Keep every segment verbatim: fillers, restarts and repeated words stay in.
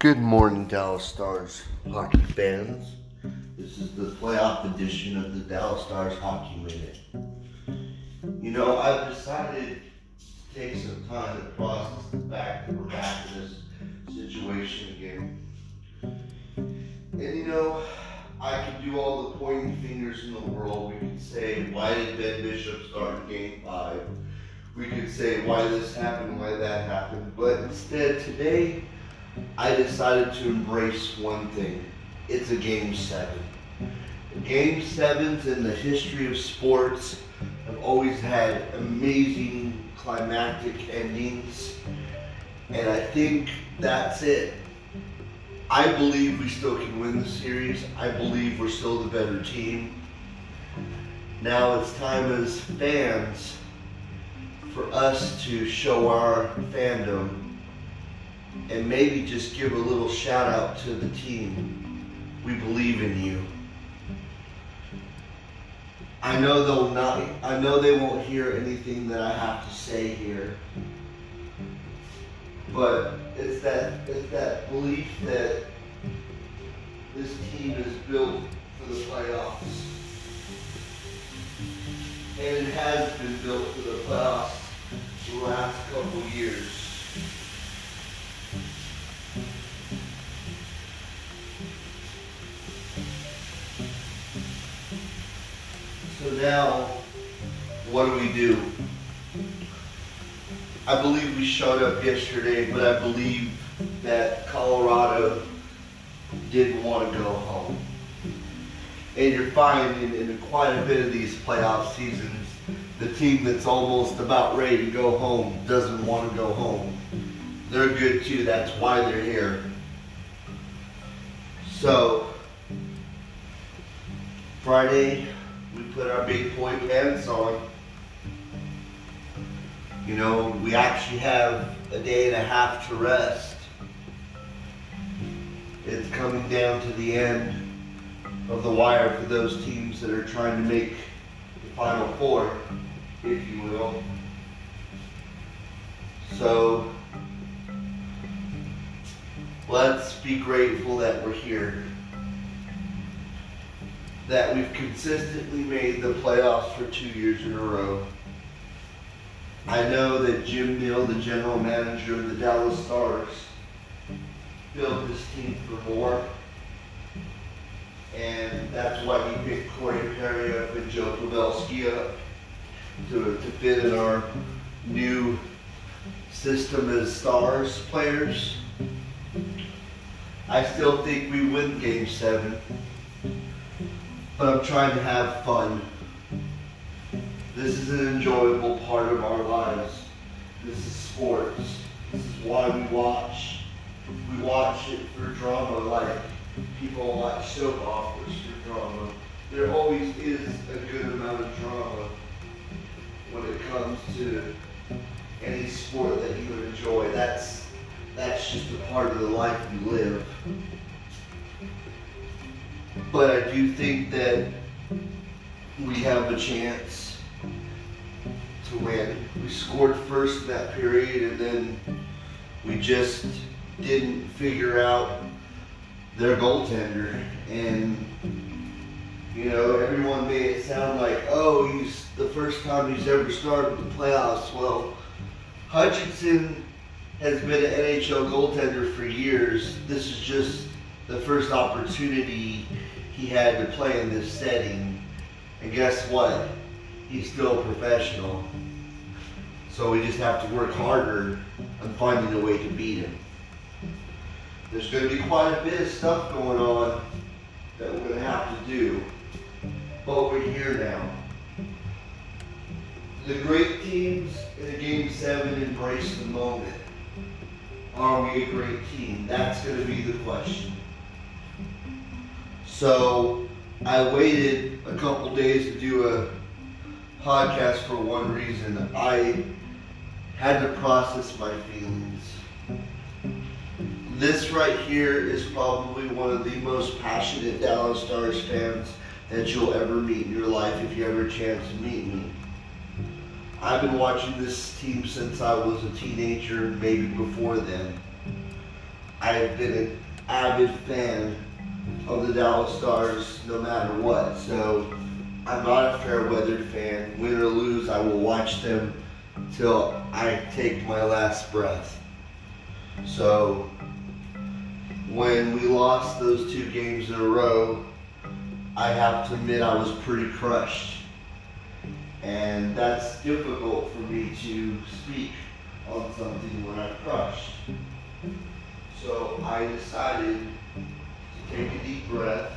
Good morning, Dallas Stars hockey fans. This is the playoff edition of the Dallas Stars Hockey Minute. You know, I've decided to take some time to process the fact that we're back in this situation again. And you know, I can do all the pointing fingers in the world. We can say, why did Ben Bishop start in game five? We could say why this happened, why that happened. But instead, today, I decided to embrace one thing. It's a game seven. Game sevens in the history of sports have always had amazing climactic endings. And I think that's it. I believe we still can win the series. I believe we're still the better team. Now it's time as fans for us to show our fandom and maybe just give a little shout out to the team. We believe in you. I know they'll not, I know they won't hear anything that I have to say here, but it's that, it's that belief that this team is built for the playoffs. And it has been built for the playoffs the last couple years. So now, what do we do? I believe we showed up yesterday, but I believe that Colorado didn't want to go home. And you're finding in, in quite a bit of these playoff seasons, the team that's almost about ready to go home doesn't want to go home. They're good too, that's why they're here. So, Friday, we put our big boy pants on. You know, we actually have a day and a half to rest. It's coming down to the end of the wire for those teams that are trying to make the Final Four, if you will. So, let's be grateful that we're here, that we've consistently made the playoffs for two years in a row. I know that Jim Nill, the general manager of the Dallas Stars, built this team for more, and that's why he picked Corey Perry up and Joe Pavelski up to, to fit in our new system as Stars players. I still think we win game seven, but I'm trying to have fun. This is an enjoyable part of our lives. This is sports. This is why we watch. We watch it for drama, like people watch soap operas for drama. There always is a good amount of drama when it comes to any sport that you enjoy. That's That's just a part of the life you live. But I do think that we have a chance to win. We scored first in that period, and then we just didn't figure out their goaltender. And, you know, everyone made it sound like, oh, he's the first time he's ever started the playoffs. Well, Hutchinson has been an N H L goaltender for years. This is just the first opportunity he had to play in this setting. And guess what? He's still a professional. So we just have to work harder on finding a way to beat him. There's going to be quite a bit of stuff going on that we're going to have to do. But we're here now. The great teams in the game seven embrace the moment. Are we a great team? That's going to be the question. So I waited a couple days to do a podcast for one reason. I had to process my feelings. This right here is probably one of the most passionate Dallas Stars fans that you'll ever meet in your life if you ever chance to meet me. I've been watching this team since I was a teenager, maybe before then. I've been an avid fan of the Dallas Stars no matter what. So I'm not a fair-weathered fan. Win or lose, I will watch them till I take my last breath. So when we lost those two games in a row, I have to admit I was pretty crushed. And that's difficult for me to speak on something when I'm crushed. So I decided to take a deep breath,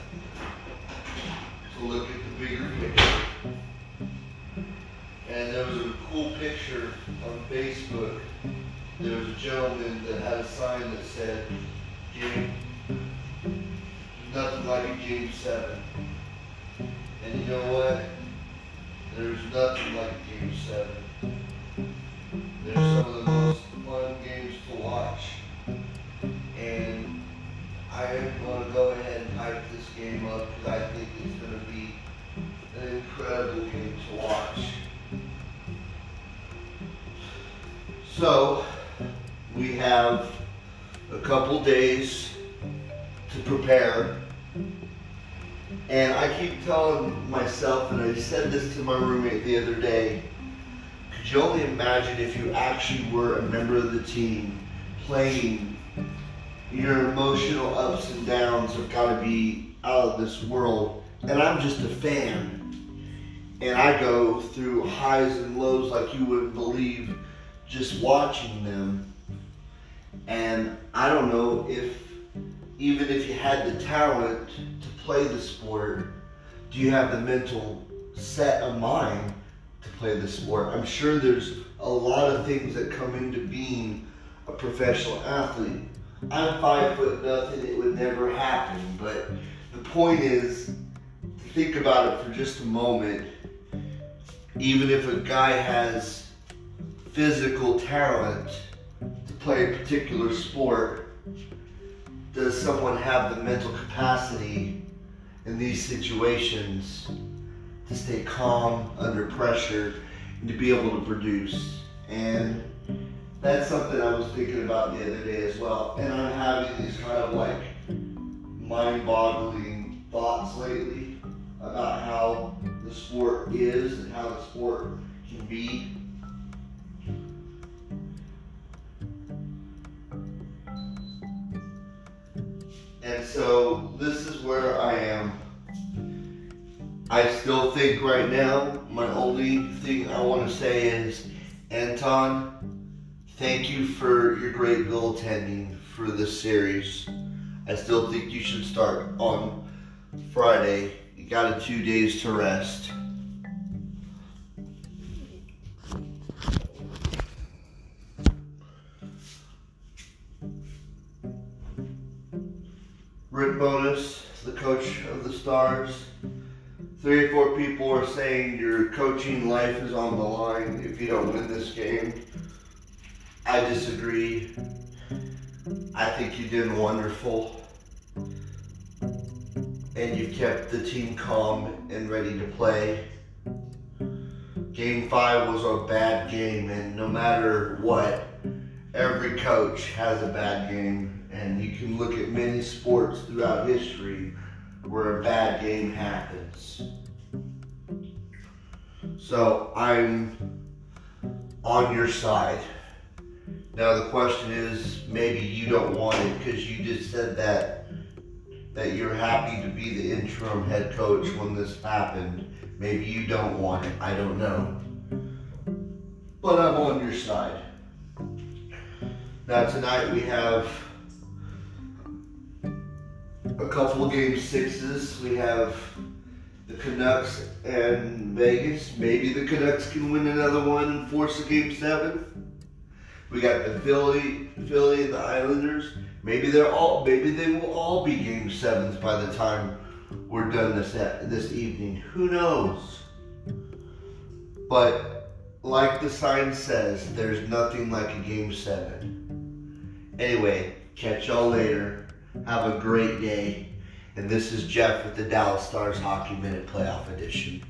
to look at the bigger picture. And there was a cool picture on Facebook. There was a gentleman that had a sign that said, "Game, nothing like a Game seven. And you know what? There's nothing like Game seven. There's some of the most fun games to watch. And I am going to go ahead and hype this game up because I think it's going to be an incredible game to watch." So we have a couple days to prepare. And I keep telling myself, and I said this to my roommate the other day, could you only imagine if you actually were a member of the team playing? Your emotional ups and downs have got to be out of this world. And I'm just a fan. And I go through highs and lows like you wouldn't believe just watching them. And I don't know if, even if you had the talent to play the sport, do you have the mental set of mind to play the sport? I'm sure there's a lot of things that come into being a professional athlete. I'm five foot nothing, it would never happen, but the point is, to think about it for just a moment, even if a guy has physical talent to play a particular sport, does someone have the mental capacity in these situations to stay calm under pressure and to be able to produce? And that's something I was thinking about the other day as well. And I'm having these kind of like mind-boggling thoughts lately about how the sport is and how the sport can be. And so this is where I am. I still think right now, my only thing I want to say is, Anton, thank you for your great goaltending for this series. I still think you should start on Friday. You got a two days to rest. Rip Bonus, the coach of the Stars. Three or four people are saying your coaching life is on the line if you don't win this game. I disagree. I think you did wonderful. And you kept the team calm and ready to play. Game five was a bad game, and no matter what, every coach has a bad game. And you can look at many sports throughout history where a bad game happens. So I'm on your side. Now the question is, maybe you don't want it because you just said that that you're happy to be the interim head coach when this happened. Maybe you don't want it, I don't know. But I'm on your side. Now tonight we have a couple of game sixes. We have the Canucks and Vegas. Maybe the Canucks can win another one and force a game seven. We got the Philly, Philly and the Islanders. Maybe they're all. Maybe they will all be game sevens by the time we're done this this evening. Who knows? But like the sign says, there's nothing like a game seven. Anyway, catch y'all later. Have a great day, and this is Jeff with the Dallas Stars Hockey Minute Playoff Edition.